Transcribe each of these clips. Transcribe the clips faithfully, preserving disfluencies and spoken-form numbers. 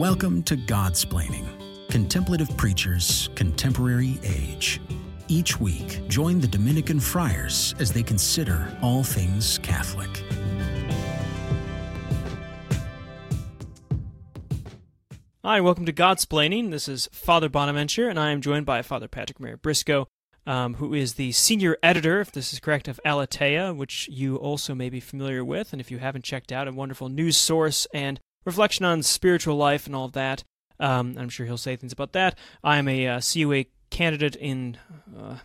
Welcome to Godsplaining, Contemplative Preachers, Contemporary Age. Each week, join the Dominican friars as they consider all things Catholic. Hi, welcome to Godsplaining. This is Father Bonaventure, and I am joined by Father Patrick Mary Briscoe, um, who is the senior editor, if this is correct, of Alatea, which you also may be familiar with, and if you haven't checked out, a wonderful news source and reflection on spiritual life and all of that. Um, I'm sure he'll say things about that. I'm a uh, C U A candidate in uh,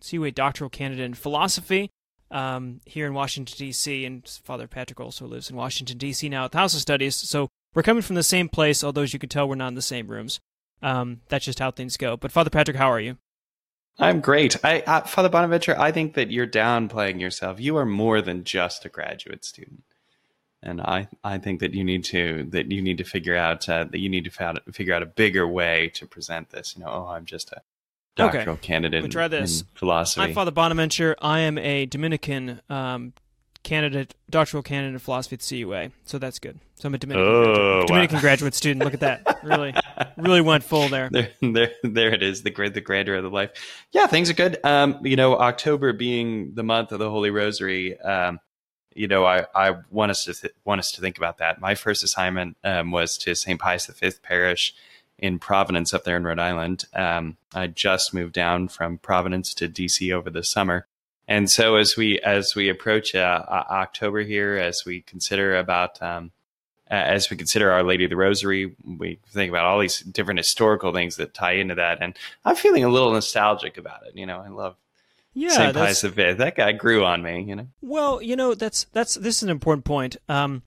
C U A doctoral candidate in philosophy um, here in Washington, D C, and Father Patrick also lives in Washington, D C now at the House of Studies. So we're coming from the same place, although as you can tell, we're not in the same rooms. Um, that's just how things go. But Father Patrick, how are you? I'm great. I, uh, Father Bonaventure, I think that you're downplaying yourself. You are more than just a graduate student. And I, I think that you need to that you need to figure out uh, that you need to found, figure out a bigger way to present this. You know, oh, I'm just a doctoral okay. candidate we'll try this. in philosophy. I'm Father Bonaventure. I am a Dominican um, candidate, doctoral candidate in philosophy at C U A. So that's good. So I'm a Dominican, oh, graduate, wow. Dominican graduate student. Look at that. Really, really went full there. There, there, there it is. The the grandeur of the life. Yeah, things are good. Um, you know, October being the month of the Holy Rosary. Um, You know, I, I want us to th- want us to think about that. My first assignment um, was to Saint Pius V Parish in Providence, up there in Rhode Island. Um, I just moved down from Providence to D C over the summer, and so as we as we approach uh, uh, October here, as we consider about um, uh, as we consider Our Lady of the Rosary, we think about all these different historical things that tie into that, and I'm feeling a little nostalgic about it. You know, I love. Yeah, Saint Pius V. That guy grew on me, you know. Well, you know, that's that's this is an important point. Um,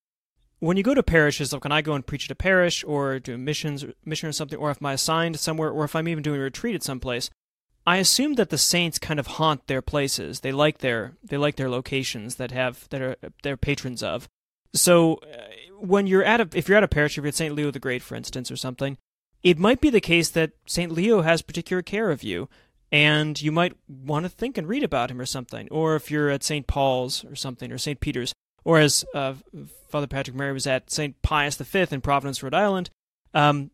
when you go to parishes, like when I go and preach at a parish or do missions, mission or something, or if I'm assigned somewhere, or if I'm even doing a retreat at some place, I assume that the saints kind of haunt their places. They like their they like their locations that have that are they're patrons of. So when you're at a if you're at a parish, if you're at Saint Leo the Great, for instance, or something, it might be the case that Saint Leo has particular care of you. And you might want to think and read about him or something. Or if you're at Saint Paul's or something, or Saint Peter's, or as uh, Father Patrick Mary was at Saint Pius V in Providence, Rhode Island, um,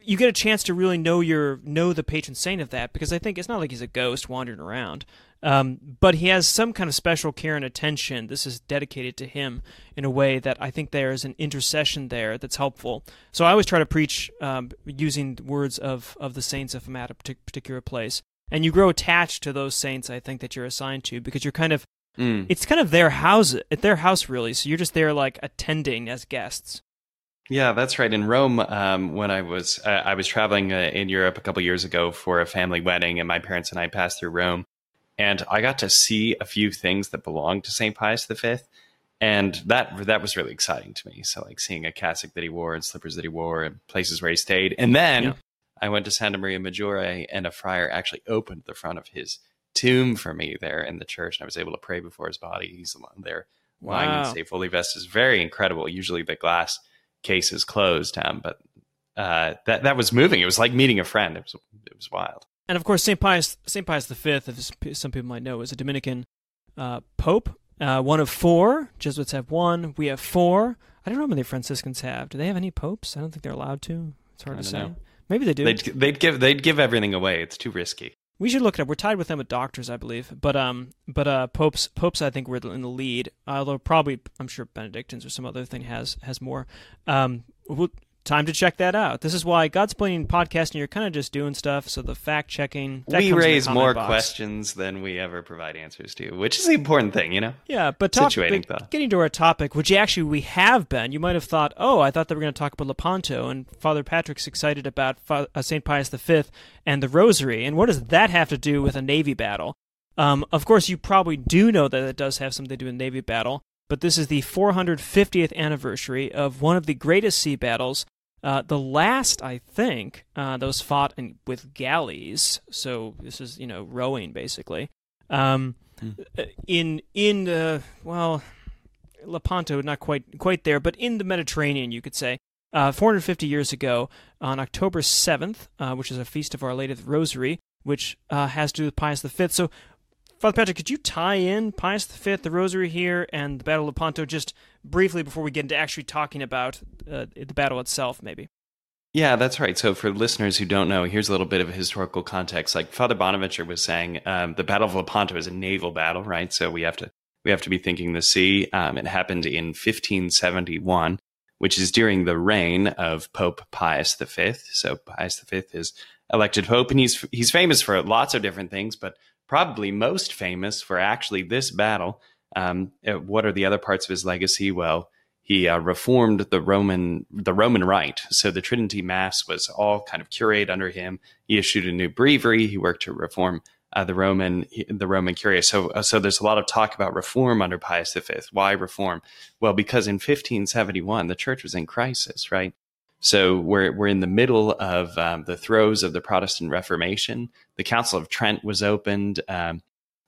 you get a chance to really know your know the patron saint of that, because I think it's not like he's a ghost wandering around, um, but he has some kind of special care and attention. This is dedicated to him in a way that I think there is an intercession there that's helpful. So I always try to preach um, using words of, of the saints if I'm at a particular place. And you grow attached to those saints, I think, that you're assigned to, because you're kind of, mm. it's kind of their house, at their house, really. So you're just there, like, attending as guests. Yeah, that's right. In Rome, um, when I was, uh, I was traveling uh, in Europe a couple years ago for a family wedding, and my parents and I passed through Rome, and I got to see a few things that belonged to Saint Pius V, and that that was really exciting to me. So, like, seeing a cassock that he wore and slippers that he wore and places where he stayed, and then... Yeah. I went to Santa Maria Maggiore, and a friar actually opened the front of his tomb for me there in the church, and I was able to pray before his body. He's alone there, wow. lying in safe holy vest. Is very incredible. Usually the glass case is closed, um, but uh, that that was moving. It was like meeting a friend. It was it was wild. And of course, Saint Pius Saint Pius V, as some people might know, is a Dominican uh, pope, uh, one of four. Jesuits have one. We have four. I don't know how many Franciscans have. Do they have any popes? I don't think they're allowed to. It's hard I to say. Know. Maybe they do. They'd, they'd give they'd give everything away. It's too risky. We should look it up. We're tied with them at doctors, I believe. But um, but uh, popes popes I think we're in the lead. Although probably I'm sure Benedictines or some other thing has has more. Um, we'll, time to check that out. This is why Godsplaining podcasting. You're kind of just doing stuff. So the fact checking. We raise more box. questions than we ever provide answers to, which is the important thing, you know. Yeah, but, talk, Situating but getting to our topic, which actually we have been. You might have thought, oh, I thought that we were going to talk about Lepanto, and Father Patrick's excited about Saint Pius V and the Rosary. And what does that have to do with a Navy battle? Um, of course, you probably do know that it does have something to do with a Navy battle. But this is the four hundred fiftieth anniversary of one of the greatest sea battles, uh, the last, I think, uh, that was fought in, with galleys. So this is, you know, rowing, basically. Um, hmm. In, in uh, well, Lepanto, not quite quite there, but in the Mediterranean, you could say, uh, four hundred fifty years ago, on October seventh, uh, which is a Feast of Our Lady of the Rosary, which uh, has to do with Pius V. So... Father Patrick, could you tie in Pius V, the Rosary here, and the Battle of Lepanto just briefly before we get into actually talking about uh, the battle itself, maybe? Yeah, that's right. So for listeners who don't know, here's a little bit of historical context. Like Father Bonaventure was saying, um, the Battle of Lepanto is a naval battle, right? So we have to we have to be thinking the sea. Um, it happened in fifteen seventy-one, which is during the reign of Pope Pius the Fifth. So Pius the Fifth is elected pope, and he's he's famous for lots of different things, but probably most famous for actually this battle. Um, what are the other parts of his legacy? Well, he uh, reformed the Roman the Roman Rite. So the Tridentine mass was all kind of curated under him. He issued a new breviary. He worked to reform uh, the Roman the Roman Curia. So uh, so there's a lot of talk about reform under Pius the Fifth. Why reform? Well, because in fifteen seventy-one the church was in crisis, right? So we're we're in the middle of um, the throes of the Protestant Reformation. The Council of Trent was opened Um,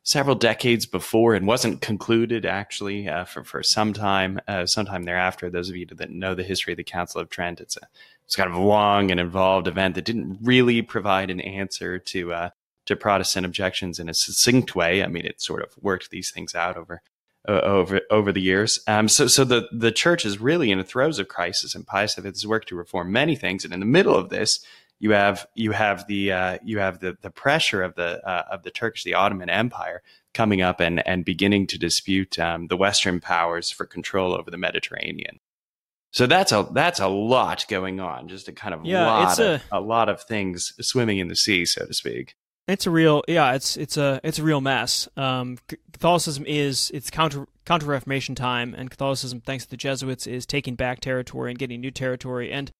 several decades before and wasn't concluded, actually, uh, for, for some time, uh, sometime thereafter. Those of you that know the history of the Council of Trent, it's a it's kind of a long and involved event that didn't really provide an answer to uh, to Protestant objections in a succinct way. I mean, it sort of worked these things out over uh, over over the years. Um, so so the, the church is really in the throes of crisis, and Pius V has worked to reform many things. And in the middle of this, You have you have the uh, you have the, the pressure of the uh, of the Turkish, the Ottoman Empire, coming up and and beginning to dispute um, the Western powers for control over the Mediterranean. So that's a that's a lot going on. Just a kind of yeah, lot it's of, a, a lot of things swimming in the sea, so to speak. It's a real yeah. It's it's a it's a real mess. Um, Catholicism is it's counter counter Reformation time, and Catholicism, thanks to the Jesuits, is taking back territory and getting new territory and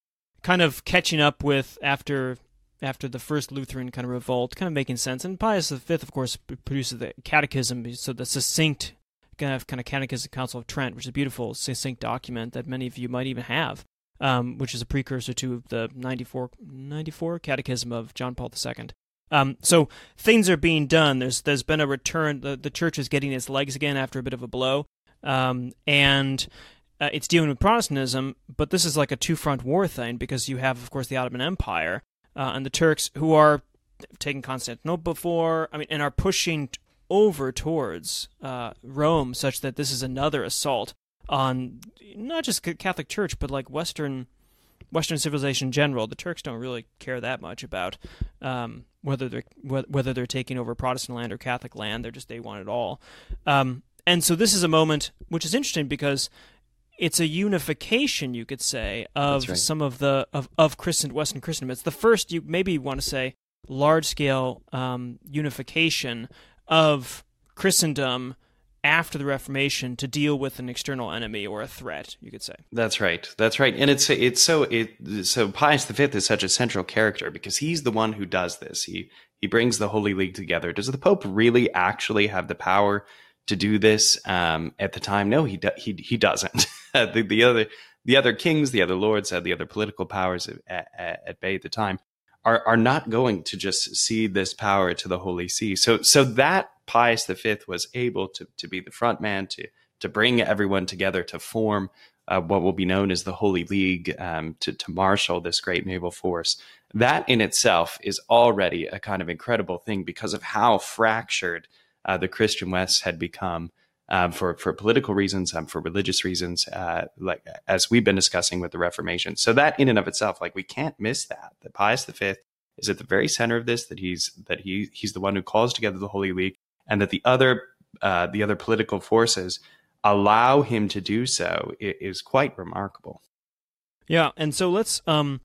kind of catching up with after after the first Lutheran kind of revolt, kind of making sense. And Pius the Fifth, of course, produces the Catechism, so the succinct kind of, kind of Catechism Council of Trent, which is a beautiful, succinct document that many of you might even have, um, which is a precursor to the ninety-four Catechism of John Paul the Second. Um, so things are being done. There's There's been a return. The, the church is getting its legs again after a bit of a blow. Um, and... Uh, it's dealing with Protestantism, but this is like a two-front war thing because you have, of course, the Ottoman Empire uh, and the Turks who are taking Constantinople before, I mean, and are pushing over towards uh, Rome, such that this is another assault on not just Catholic Church, but like Western Western civilization in general. The Turks don't really care that much about um, whether they're whether they're taking over Protestant land or Catholic land. They're just they want it all, um, and so this is a moment which is interesting because it's a unification, you could say, of right. some of the of of Christen, Western Christendom. It's the first, you maybe want to say, large scale um, unification of Christendom after the Reformation to deal with an external enemy or a threat, you could say. That's right. That's right. And it's it's so it so Pius the Fifth is such a central character because he's the one who does this. He he brings the Holy League together. Does the Pope really actually have the power to do this um, at the time? No, he do- he he doesn't. the, the other the other kings, the other lords, uh, the other political powers at, at, at bay at the time are are not going to just cede this power to the Holy See. So so that Pius the Fifth was able to to be the front man to to bring everyone together to form uh, what will be known as the Holy League, um, to to marshal this great naval force. That in itself is already a kind of incredible thing because of how fractured Uh, the Christian West had become um, for, for political reasons, um, for religious reasons, uh, like as we've been discussing with the Reformation. So that in and of itself, like we can't miss that. That Pius the Fifth is at the very center of this, that he's that he he's the one who calls together the Holy League, and that the other uh, the other political forces allow him to do so is quite remarkable. Yeah, and so let's... Um...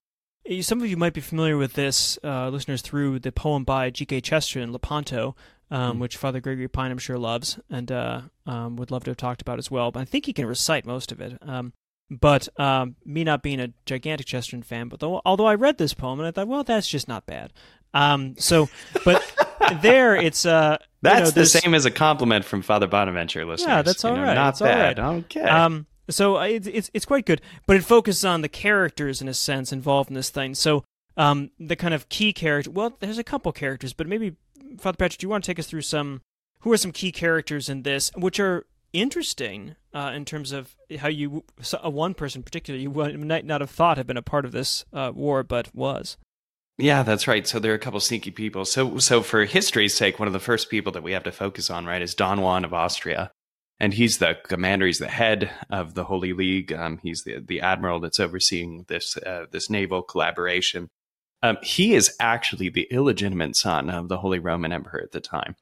Some of you might be familiar with this, uh, listeners, through the poem by G K Chesterton, Lepanto, um, mm-hmm. which Father Gregory Pine, I'm sure, loves and uh, um, would love to have talked about as well. But I think he can recite most of it. Um, but um, me not being a gigantic Chesterton fan, but though, although I read this poem and I thought, well, that's just not bad. Um, so, but there it's... Uh, that's you know, the same as a compliment from Father Bonaventure, listeners. Yeah, that's all you know, right. Not that's bad. All right. Okay. Um, So it's it's it's quite good, but it focuses on the characters in a sense involved in this thing. So um, the kind of key character. Well, there's a couple characters, but maybe Father Patrick, do you want to take us through some? Who are some key characters in this, which are interesting uh, in terms of how you uh, one person particularly you might not have thought had been a part of this uh, war, but was. Yeah, that's right. So there are a couple sneaky people. So so for history's sake, one of the first people that we have to focus on, right, is Don Juan of Austria. And he's the commander, he's the head of the Holy League. Um, he's the, the admiral that's overseeing this, uh, this naval collaboration. Um, he is actually the illegitimate son of the Holy Roman Emperor at the time.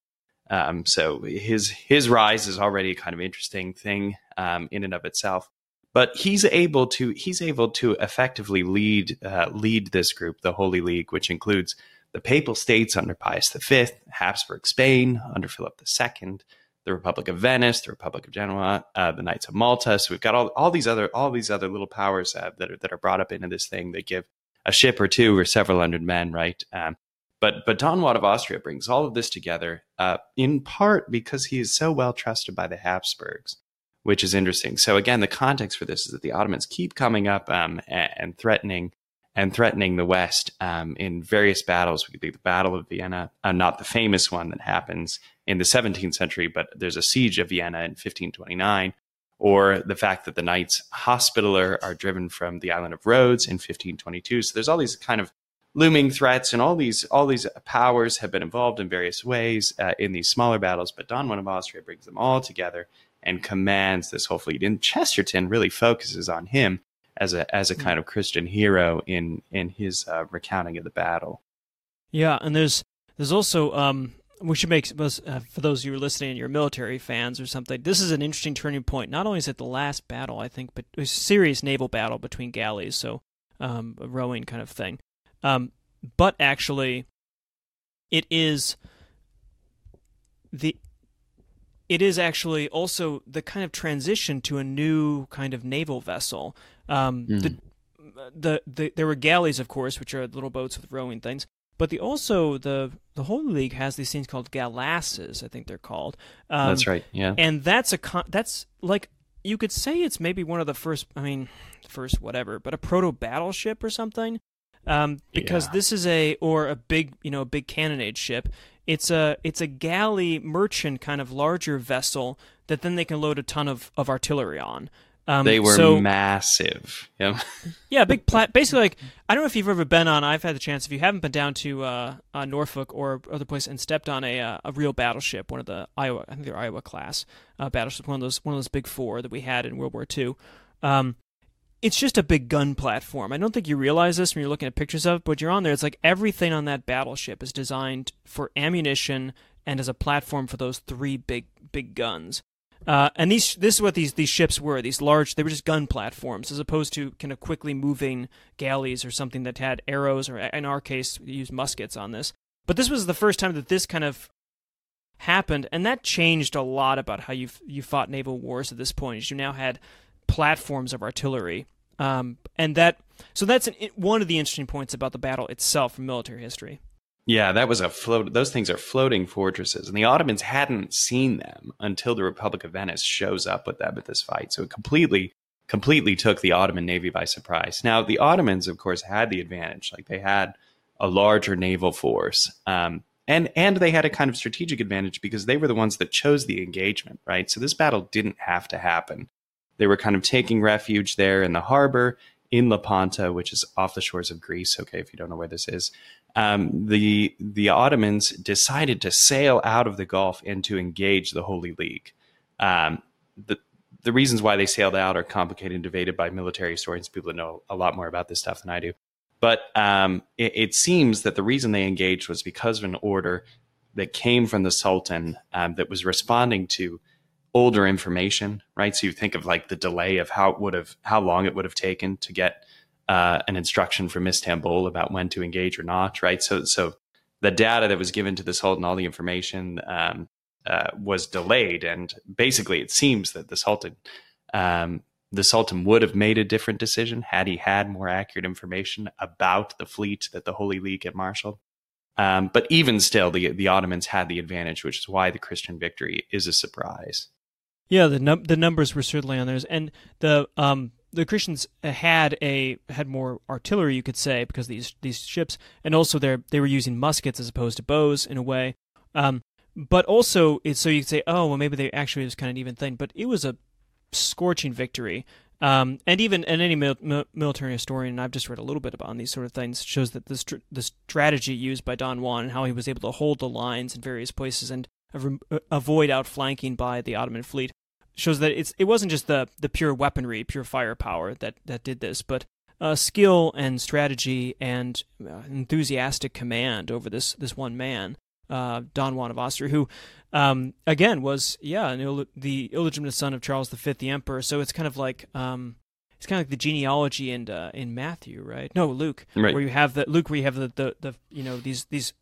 Um, so his his rise is already a kind of interesting thing um, in and of itself. But he's able to he's able to effectively lead uh, lead this group, the Holy League, which includes the Papal States under Pius the Fifth, Habsburg Spain under Philip the Second, the Republic of Venice, the Republic of Genoa, uh, the Knights of Malta. So we've got all, all these other all these other little powers uh, that are that are brought up into this thing. They give a ship or two or several hundred men, right? Um, But but Don Juan of Austria brings all of this together, uh, in part because he is so well trusted by the Habsburgs, which is interesting. So again, the context for this is that the Ottomans keep coming up um, and, and threatening and threatening the West um, in various battles. We could think of the Battle of Vienna, uh, not the famous one that happens in the seventeenth century, but there's a siege of Vienna in fifteen twenty-nine, or the fact that the Knights Hospitaller are driven from the island of Rhodes in fifteen twenty-two. So there's all these kind of looming threats, and all these all these powers have been involved in various ways uh, in these smaller battles, but Don Juan of Austria brings them all together and commands this whole fleet. And Chesterton really focuses on him as a as a kind of Christian hero in in his uh, recounting of the battle. Yeah, and there's there's also um, we should make uh, for those of you who are listening, you're military fans or something. This is an interesting turning point. Not only is it the last battle, I think, but a serious naval battle between galleys, so um, a rowing kind of thing. Um, but actually, it is the it is actually also the kind of transition to a new kind of naval vessel. Um, mm. the, the the there were galleys, of course, which are little boats with rowing things. But the also the the Holy League has these things called galasses, I think they're called. Um, that's right. Yeah, and that's a con- that's like. You could say it's maybe one of the first. I mean, first whatever, but a proto battleship or something. Um, because yeah. this is a or a big you know a big cannonade ship. It's a it's a galley merchant kind of larger vessel that then they can load a ton of, of artillery on. Um, they were so, massive. Yeah, yeah, big plat. Basically, like I don't know if you've ever been on. I've had the chance. If you haven't been down to uh, uh, Norfolk or other place and stepped on a uh, a real battleship, one of the Iowa, I think they're Iowa class uh, battleships, one of those one of those big four that we had in World War Two. Um, It's just a big gun platform. I don't think you realize this when you're looking at pictures of it, but you're on there. It's like everything on that battleship is designed for ammunition and as a platform for those three big big guns. Uh, and these this is what these, these ships were. These large, they were just gun platforms as opposed to kind of quickly moving galleys or something that had arrows, or in our case, we used muskets on this. But this was the first time that this kind of happened, and that changed a lot about how you you fought naval wars at this point, as you now had platforms of artillery, um, and that so that's an, one of the interesting points about the battle itself from military history. Yeah, that was a float. Those things are floating fortresses, and the Ottomans hadn't seen them until the Republic of Venice shows up with them at this fight. So it completely, completely took the Ottoman navy by surprise. Now the Ottomans, of course, had the advantage; like they had a larger naval force, um, and and they had a kind of strategic advantage because they were the ones that chose the engagement. Right, so this battle didn't have to happen. They were kind of taking refuge there in the harbor in Lepanto, which is off the shores of Greece. Okay, if you don't know where this is. Um, the the Ottomans decided to sail out of the Gulf and to engage the Holy League. Um, the the reasons why they sailed out are complicated and debated by military historians, people that know a lot more about this stuff than I do. But um, it, it seems that the reason they engaged was because of an order that came from the Sultan um, that was responding to older information, right? So you think of like the delay of how it would have, how long it would have taken to get uh, an instruction from Istanbul about when to engage or not, right? So, so the data that was given to the Sultan, all the information um, uh, was delayed, and basically, it seems that the Sultan, um, the Sultan would have made a different decision had he had more accurate information about the fleet that the Holy League had marshaled. Um, but even still, the the Ottomans had the advantage, which is why the Christian victory is a surprise. Yeah, the num- the numbers were certainly on theirs, and the um the Christians had a had more artillery, you could say, because these these ships, and also they they were using muskets as opposed to bows in a way. Um, but also, it's, so you could say, oh, well, maybe they actually it was kind of an even thing, but it was a scorching victory. Um, and even and any mil- mil- military historian, and I've just read a little bit about on these sort of things, shows that the st- the strategy used by Don Juan and how he was able to hold the lines in various places and av- avoid outflanking by the Ottoman fleet shows that it's it wasn't just the the pure weaponry, pure firepower that that did this, but uh, skill and strategy and uh, enthusiastic command over this this one man, uh, Don Juan of Austria, who um, again was yeah an Ill- the illegitimate son of Charles V, the Emperor. So it's kind of like um, it's kind of like the genealogy in uh, in Matthew, right? No, Luke, right. where you have the Luke, where you have the, the, the you know these these.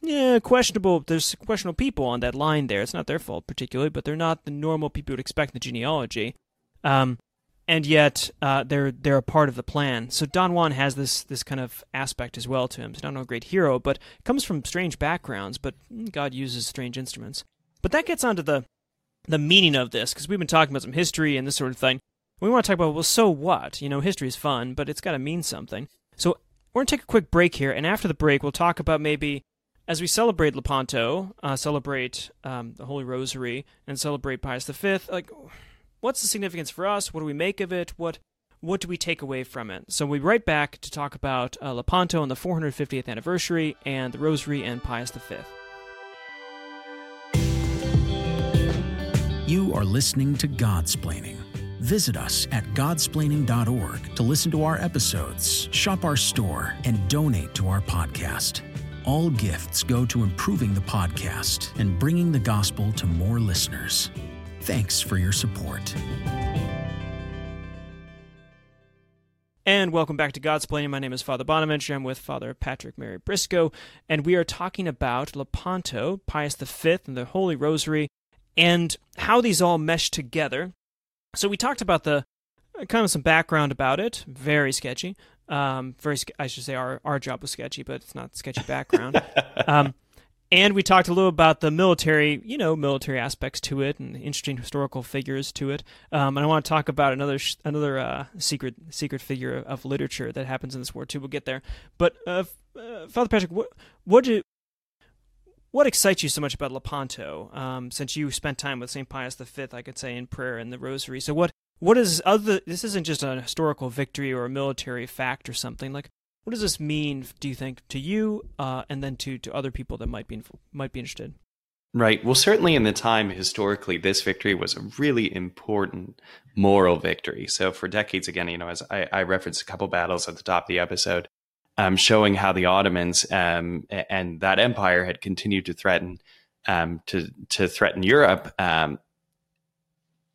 Yeah, questionable. There's questionable people on that line there. It's not their fault particularly, but they're not the normal people you'd expect in the genealogy, um, and yet uh, they're they're a part of the plan. So Don Juan has this this kind of aspect as well to him. He's not a great hero, but comes from strange backgrounds. But God uses strange instruments. But that gets onto the the meaning of this, because we've been talking about some history and this sort of thing. We want to talk about, well, so what? You know, history is fun, but it's got to mean something. So we're gonna take a quick break here, and after the break, we'll talk about maybe. As we celebrate Lepanto, uh, celebrate um, the Holy Rosary, and celebrate Pius V, like, what's the significance for us? What do we make of it? What what do we take away from it? So we'll be right back to talk about uh, Lepanto and the four hundred fiftieth anniversary, and the Rosary and Pius V. You are listening to Godsplaining. Visit us at godsplaining dot org to listen to our episodes, shop our store, and donate to our podcast. All gifts go to improving the podcast and bringing the gospel to more listeners. Thanks for your support. And welcome back to Godsplaining. My name is Father Bonaventure. I'm with Father Patrick Mary Briscoe, and we are talking about Lepanto, Pius V, and the Holy Rosary, and how these all mesh together. So we talked about the kind of some background about it, very sketchy. Um, first, I should say our, our job was sketchy, but it's not sketchy background. um, and we talked a little about the military, you know, military aspects to it and interesting historical figures to it. Um, and I want to talk about another sh- another uh, secret secret figure of, of literature that happens in this war too. We'll get there. But uh, uh, Father Patrick, what what do what excites you so much about Lepanto? Um, since you spent time with Saint Pius V, I could say in prayer and the Rosary. So what? What is other? This isn't just a historical victory or a military fact or something. Like, what does this mean? Do you think to you, uh, and then to, to other people that might be might be interested? Right. Well, certainly in the time historically, this victory was a really important moral victory. So for decades, again, you know, as I, I referenced a couple battles at the top of the episode, um, showing how the Ottomans um, and that empire had continued to threaten um, to to threaten Europe. Um,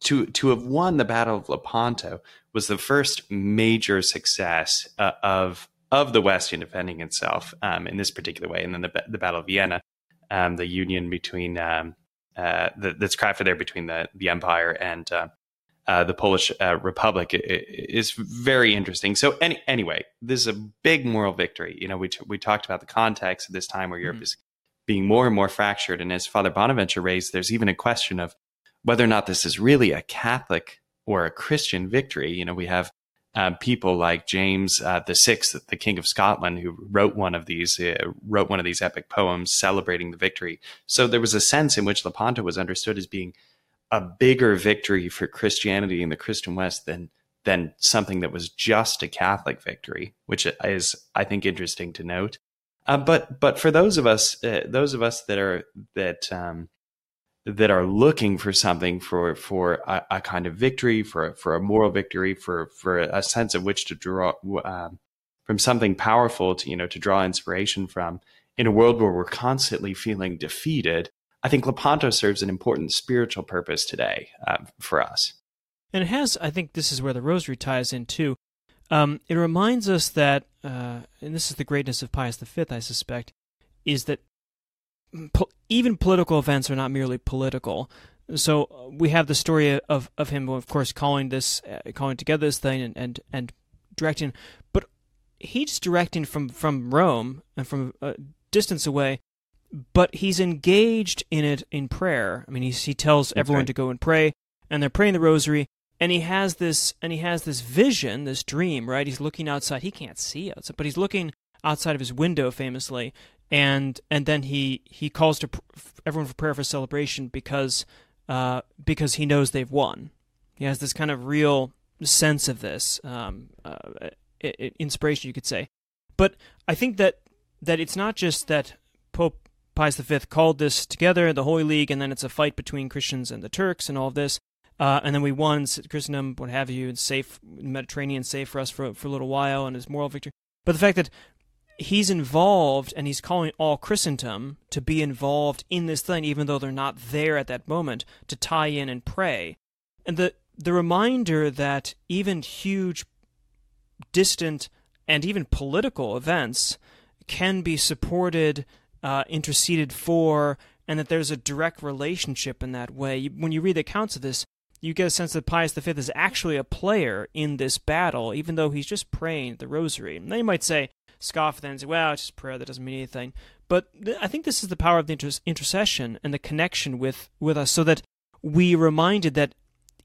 To to have won the Battle of Lepanto was the first major success uh, of of the West in defending itself um, in this particular way. And then the the Battle of Vienna, um, the union between um, uh, the, that's crafted there between the the Empire and uh, uh, the Polish uh, Republic is very interesting. So any, anyway, this is a big moral victory. You know, we we talked about the context of this time where Europe mm-hmm. is being more and more fractured. And as Father Bonaventure raised, there's even a question of whether or not this is really a Catholic or a Christian victory. You know, we have uh, people like James uh, the Sixth, the King of Scotland, who wrote one of these uh, wrote one of these epic poems celebrating the victory. So there was a sense in which Lepanto was understood as being a bigger victory for Christianity and the Christian West than than something that was just a Catholic victory, which is, I think, interesting to note. Uh, but but for those of us uh, those of us that are that. Um, that are looking for something, for for a, a kind of victory, for for a moral victory, for for a sense of which to draw um, from something powerful to, you know, to draw inspiration from in a world where we're constantly feeling defeated. I think Lepanto serves an important spiritual purpose today uh, for us. And it has, I think this is where the Rosary ties in too. Um, it reminds us that, uh, and this is the greatness of Pius V, I suspect, is that Po- even political events are not merely political. So uh, we have the story of, of him, of course, calling this, uh, calling together this thing and, and, and directing. But he's directing from, from Rome and from a distance away, but he's engaged in it in prayer. I mean, he's, he tells That's everyone right. to go and pray, and they're praying the Rosary. And he has this, and he has this vision, this dream, right? He's looking outside. He can't see outside, but he's looking outside of his window, famously. And and then he, he calls to pr- everyone for prayer for celebration because uh, because he knows they've won. He has this kind of real sense of this um, uh, it, it, inspiration, you could say. But I think that, that it's not just that Pope Pius V called this together, the Holy League, and then it's a fight between Christians and the Turks and all of this. Uh, and then we won Christendom, what have you, and safe Mediterranean, safe for us for for a little while, and his moral victory. But the fact that he's involved, and he's calling all Christendom to be involved in this thing, even though they're not there at that moment, to tie in and pray. And the the reminder that even huge, distant, and even political events can be supported, uh, interceded for, and that there's a direct relationship in that way. When you read the accounts of this, you get a sense that Pius the Fifth is actually a player in this battle, even though he's just praying the rosary. And they might say, scoff then, say, well, it's just prayer, that doesn't mean anything. But th- I think this is the power of the inter- intercession and the connection with, with us, so that we reminded that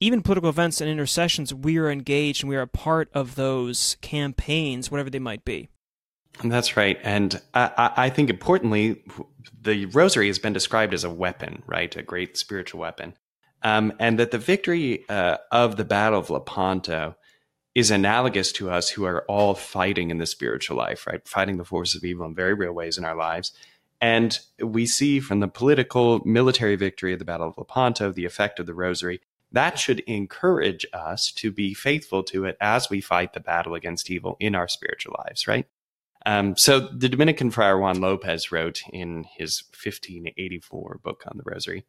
even political events and intercessions, we are engaged and we are a part of those campaigns, whatever they might be. That's right. And I, I think importantly, the rosary has been described as a weapon, right? A great spiritual weapon. Um, and that the victory uh, of the Battle of Lepanto is analogous to us who are all fighting in the spiritual life, right? Fighting the forces of evil in very real ways in our lives. And we see from the political, military victory of the Battle of Lepanto, the effect of the rosary. That should encourage us to be faithful to it as we fight the battle against evil in our spiritual lives, right? Um, so the Dominican friar Juan Lopez wrote in his fifteen eighty-four book on the Rosary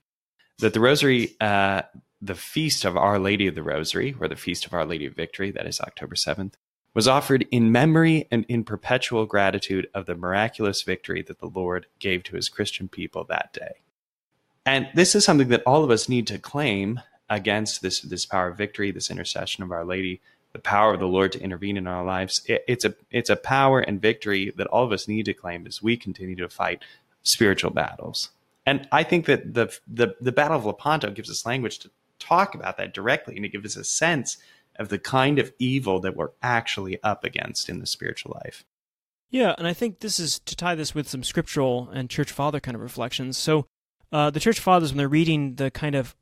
that the Rosary, uh, the Feast of Our Lady of the Rosary, or the Feast of Our Lady of Victory, that is October seventh, was offered in memory and in perpetual gratitude of the miraculous victory that the Lord gave to his Christian people that day. And this is something that all of us need to claim against this this power of victory, this intercession of Our Lady, the power of the Lord to intervene in our lives. It, it's a it's a power and victory that all of us need to claim as we continue to fight spiritual battles. And I think that the the, the Battle of Lepanto gives us language to talk about that directly, and it gives us a sense of the kind of evil that we're actually up against in the spiritual life. Yeah, and I think this is to tie this with some scriptural and Church Father kind of reflections. So uh, the Church Fathers, when they're reading the kind of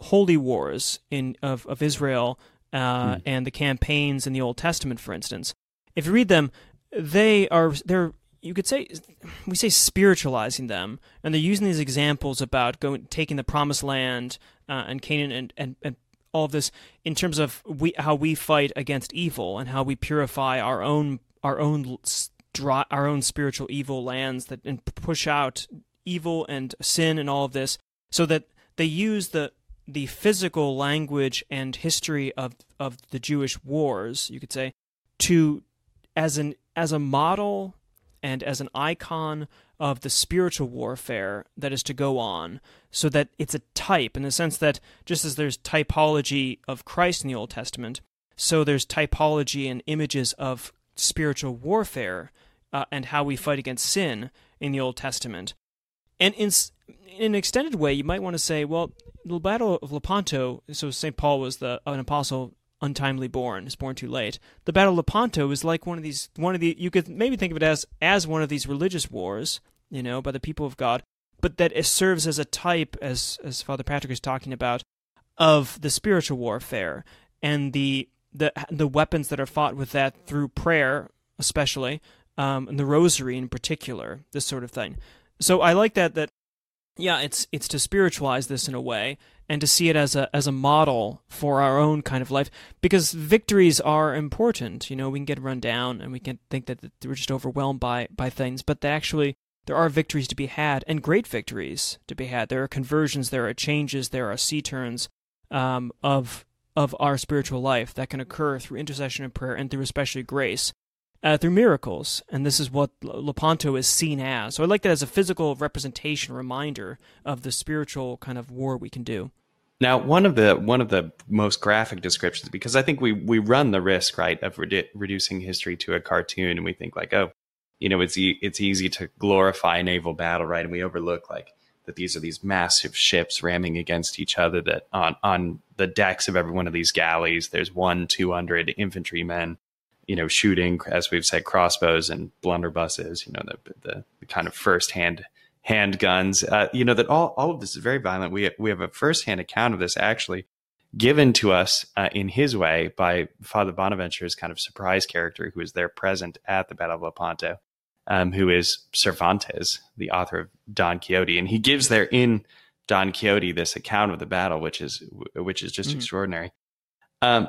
holy wars in of, of Israel uh, mm. and the campaigns in the Old Testament, for instance, if you read them, they are they're you could say we say spiritualizing them, and they're using these examples about going taking the Promised Land uh, and Canaan and, and and all of this in terms of we how we fight against evil and how we purify our own our own dry, our own spiritual evil lands that and push out evil and sin and all of this, so that they use the the physical language and history of, of the Jewish wars, you could say, to as an as a model and as an icon of the spiritual warfare that is to go on, so that it's a type in the sense that just as there's typology of Christ in the Old Testament, so there's typology and images of spiritual warfare uh, and how we fight against sin in the Old Testament. And in in an extended way, you might want to say, well, the Battle of Lepanto, so Saint Paul was the an apostle untimely born, is born too late. The Battle of Lepanto is like one of these, one of the, you could maybe think of it as as one of these religious wars, you know, by the people of God, but that it serves as a type, as as Father Patrick is talking about, of the spiritual warfare and the the the weapons that are fought with that through prayer, especially, um, and the rosary in particular, this sort of thing. So I like that, that, yeah, it's it's to spiritualize this in a way and to see it as a as a model for our own kind of life, because victories are important. You know, we can get run down and we can think that we're just overwhelmed by, by things, but actually there are victories to be had and great victories to be had. There are conversions, there are changes, there are sea turns um, of, of our spiritual life that can occur through intercession and prayer and through especially grace. Uh, through miracles, and this is what Lepanto is seen as. So I like that as a physical representation, reminder of the spiritual kind of war we can do. Now, one of the one of the most graphic descriptions, because I think we we run the risk, right, of redu- reducing history to a cartoon, and we think like, oh, you know, it's e- it's easy to glorify naval battle, right? And we overlook like that these are these massive ships ramming against each other. That on on the decks of every one of these galleys, there's one two hundred infantrymen, you know, shooting, as we've said, crossbows and blunderbusses, you know, the the, the kind of first-hand handguns, uh, you know, that all, all of this is very violent. We, we have a first-hand account of this actually given to us uh, in his way by Father Bonaventure's kind of surprise character who is there present at the Battle of Lepanto, um, who is Cervantes, the author of Don Quixote. And he gives there in Don Quixote this account of the battle, which is which is just mm. extraordinary. Um,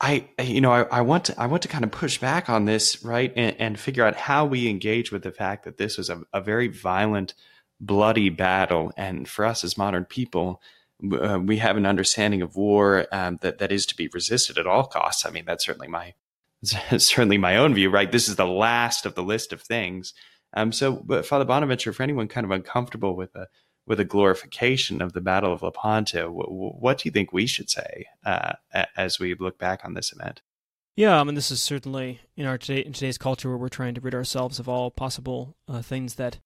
I you know I, I want to I want to kind of push back on this, right, and, and figure out how we engage with the fact that this was a, a very violent, bloody battle, and for us as modern people, uh, we have an understanding of war um, that that is to be resisted at all costs. I mean, that's certainly my certainly my own view, right? This is the last of the list of things. Um, so, but Father Bonaventure, for anyone kind of uncomfortable with a with a glorification of the Battle of Lepanto, w- w- what do you think we should say uh, a- as we look back on this event? Yeah, I mean, this is certainly in our today in today's culture where we're trying to rid ourselves of all possible uh, things that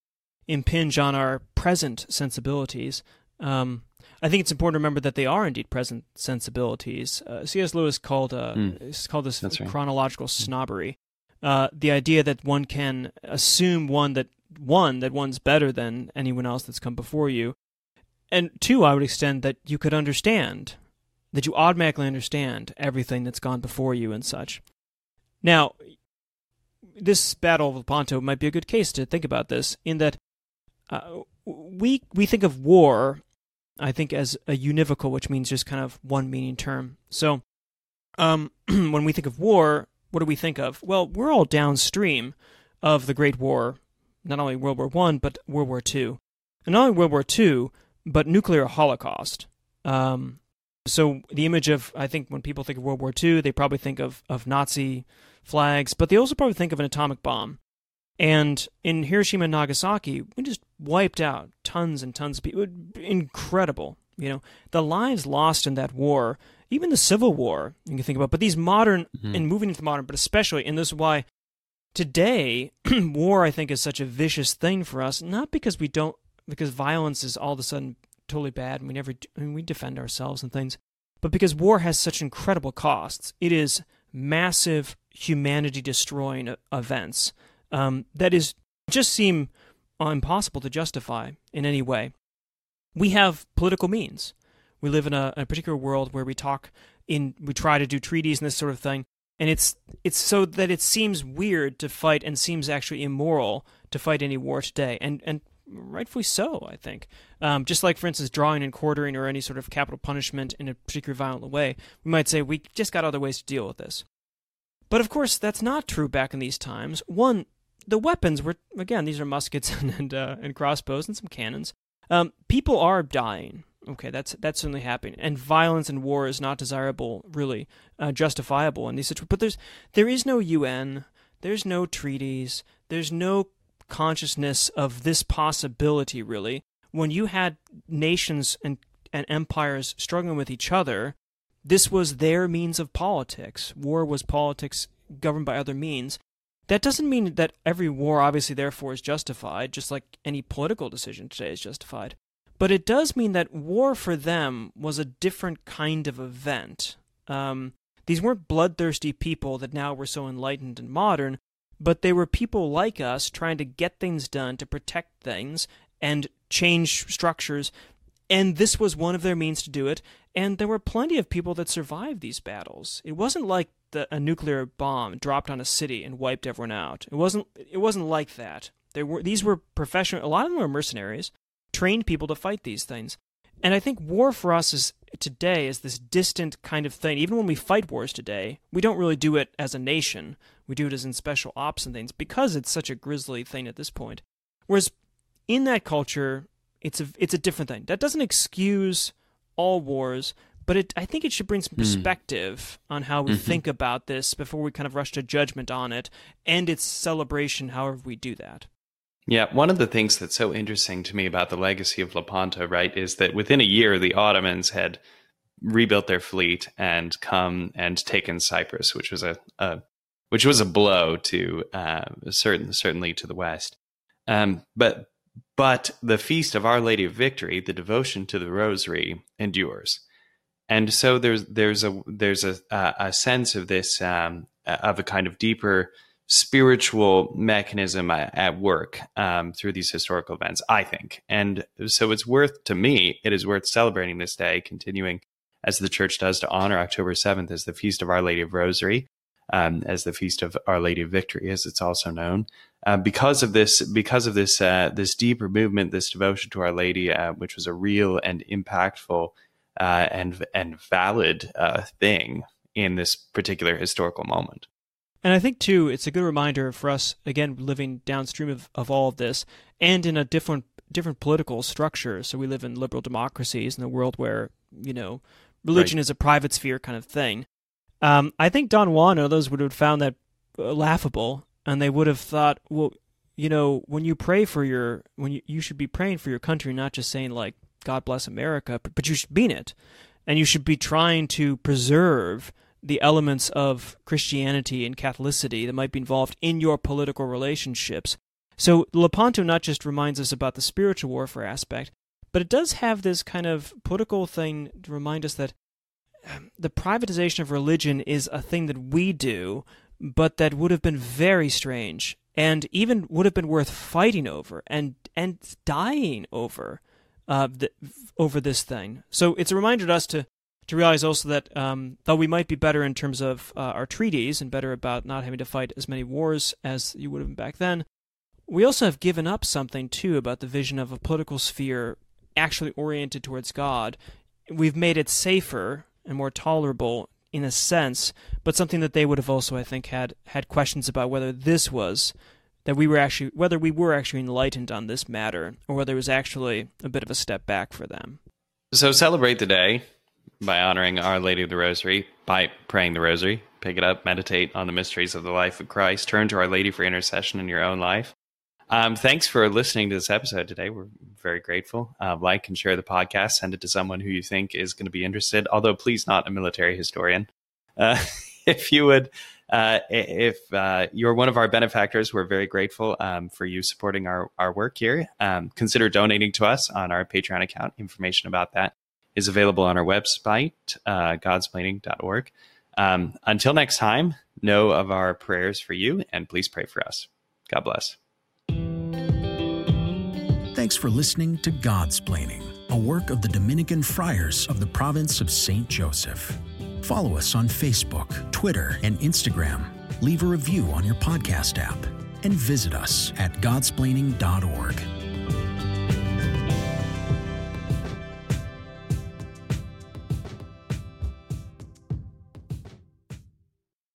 impinge on our present sensibilities. Um, I think it's important to remember that they are indeed present sensibilities. Uh, C S Lewis called uh, mm. called this That's chronological right. snobbery. Uh, the idea that one can assume one that one that one's better than anyone else that's come before you, and two, I would extend that you could understand that you automatically understand everything that's gone before you and such. Now, this Battle of Lepanto might be a good case to think about this, in that uh, we we think of war, I think, as a univocal, which means just kind of one meaning term. So, um, when we think of war, what do we think of? Well, we're all downstream of the Great War, not only World War One, but World War Two. And not only World War Two, but nuclear holocaust. Um, so the image of, I think when people think of World War Two, they probably think of, of Nazi flags, but they also probably think of an atomic bomb. And in Hiroshima and Nagasaki, we just wiped out tons and tons of people. Incredible. You know, the lives lost in that war, even the Civil War, you can think about, but these modern, mm-hmm. and moving into the modern, but especially, and this is why today, war, I think, is such a vicious thing for us, not because we don't, because violence is all of a sudden totally bad, and we never, I mean, we defend ourselves and things, but because war has such incredible costs. It is massive humanity-destroying events um, that is just seem impossible to justify in any way. We have political means. We live in a, a particular world where we talk in, we try to do treaties and this sort of thing, and it's it's so that it seems weird to fight and seems actually immoral to fight any war today, and and rightfully so, I think. Um, just like, for instance, drawing and quartering or any sort of capital punishment in a particular violent way, we might say we just got other ways to deal with this. But of course, that's not true back in these times. One, the weapons were, again, these are muskets and and, uh, and crossbows and some cannons. Um, people are dying. Okay, that's that's certainly happening, and violence and war is not desirable, really uh, justifiable in these situations. But there's there is no U N, there's no treaties, there's no consciousness of this possibility, really. When you had nations and and empires struggling with each other, this was their means of politics. War was politics governed by other means. That doesn't mean that every war, obviously, therefore, is justified, just like any political decision today is justified. But it does mean that war for them was a different kind of event. Um, these weren't bloodthirsty people that now were so enlightened and modern, but they were people like us trying to get things done, to protect things, and change structures. And this was one of their means to do it. And there were plenty of people that survived these battles. It wasn't like the, a nuclear bomb dropped on a city and wiped everyone out. It wasn't. It wasn't like that. There were these were professional. A lot of them were mercenaries, trained people to fight these things. And I think war for us is today is this distant kind of thing. Even when we fight wars today, we don't really do it as a nation. We do it as in special ops and things because it's such a grisly thing at this point. Whereas in that culture, it's a, it's a different thing. That doesn't excuse all wars, but it, I think it should bring some perspective mm. on how we mm-hmm. think about this before we kind of rush to judgment on it and its celebration, however we do that. Yeah, one of the things that's so interesting to me about the legacy of Lepanto, right, is that within a year, the Ottomans had rebuilt their fleet and come and taken Cyprus, which was a, a which was a blow to uh, certain certainly to the West. Um, but but the Feast of Our Lady of Victory, the devotion to the Rosary, endures, and so there's there's a there's a a sense of this um, of a kind of deeper spiritual mechanism at work um, through these historical events, I think. And so it's worth, to me, it is worth celebrating this day, continuing as the church does to honor October seventh as the Feast of Our Lady of Rosary, um, as the Feast of Our Lady of Victory, as it's also known. Uh, because of this, because of this, uh, this deeper movement, this devotion to Our Lady, uh, which was a real and impactful uh, and and valid uh, thing in this particular historical moment. And I think, too, it's a good reminder for us, again, living downstream of, of all of this, and in a different different political structure. So we live in liberal democracies in a world where, you know, religion right. is a private sphere kind of thing. Um, I think Don Juan and others would have found that laughable, and they would have thought, well, you know, when you pray for your, when you, you should be praying for your country, not just saying, like, God bless America, but, but you should be in it, and you should be trying to preserve the elements of Christianity and Catholicity that might be involved in your political relationships. So Lepanto not just reminds us about the spiritual warfare aspect, but it does have this kind of political thing to remind us that the privatization of religion is a thing that we do, but that would have been very strange and even would have been worth fighting over and and dying over, uh, the, over this thing. So it's a reminder to us to to realize also that um, though we might be better in terms of uh, our treaties and better about not having to fight as many wars as you would have been back then, we also have given up something, too, about the vision of a political sphere actually oriented towards God. We've made it safer and more tolerable in a sense, but something that they would have also, I think, had had questions about whether this was, that we were actually, whether we were actually enlightened on this matter, or whether it was actually a bit of a step back for them. So celebrate the day by honoring Our Lady of the Rosary, by praying the Rosary. Pick it up, meditate on the mysteries of the life of Christ, turn to Our Lady for intercession in your own life. Um, thanks for listening to this episode today. We're very grateful. Uh, like and share the podcast. Send it to someone who you think is going to be interested, although please not a military historian. Uh, if you would, uh, if uh, you're one of our benefactors, we're very grateful um, for you supporting our, our work here. Um, consider donating to us on our Patreon account. Information about that is available on our website, uh, godsplaining dot org. Um, until next time, know of our prayers for you, and please pray for us. God bless. Thanks for listening to Godsplaining, a work of the Dominican Friars of the Province of Saint Joseph. Follow us on Facebook, Twitter, and Instagram. Leave a review on your podcast app and visit us at godsplaining dot org.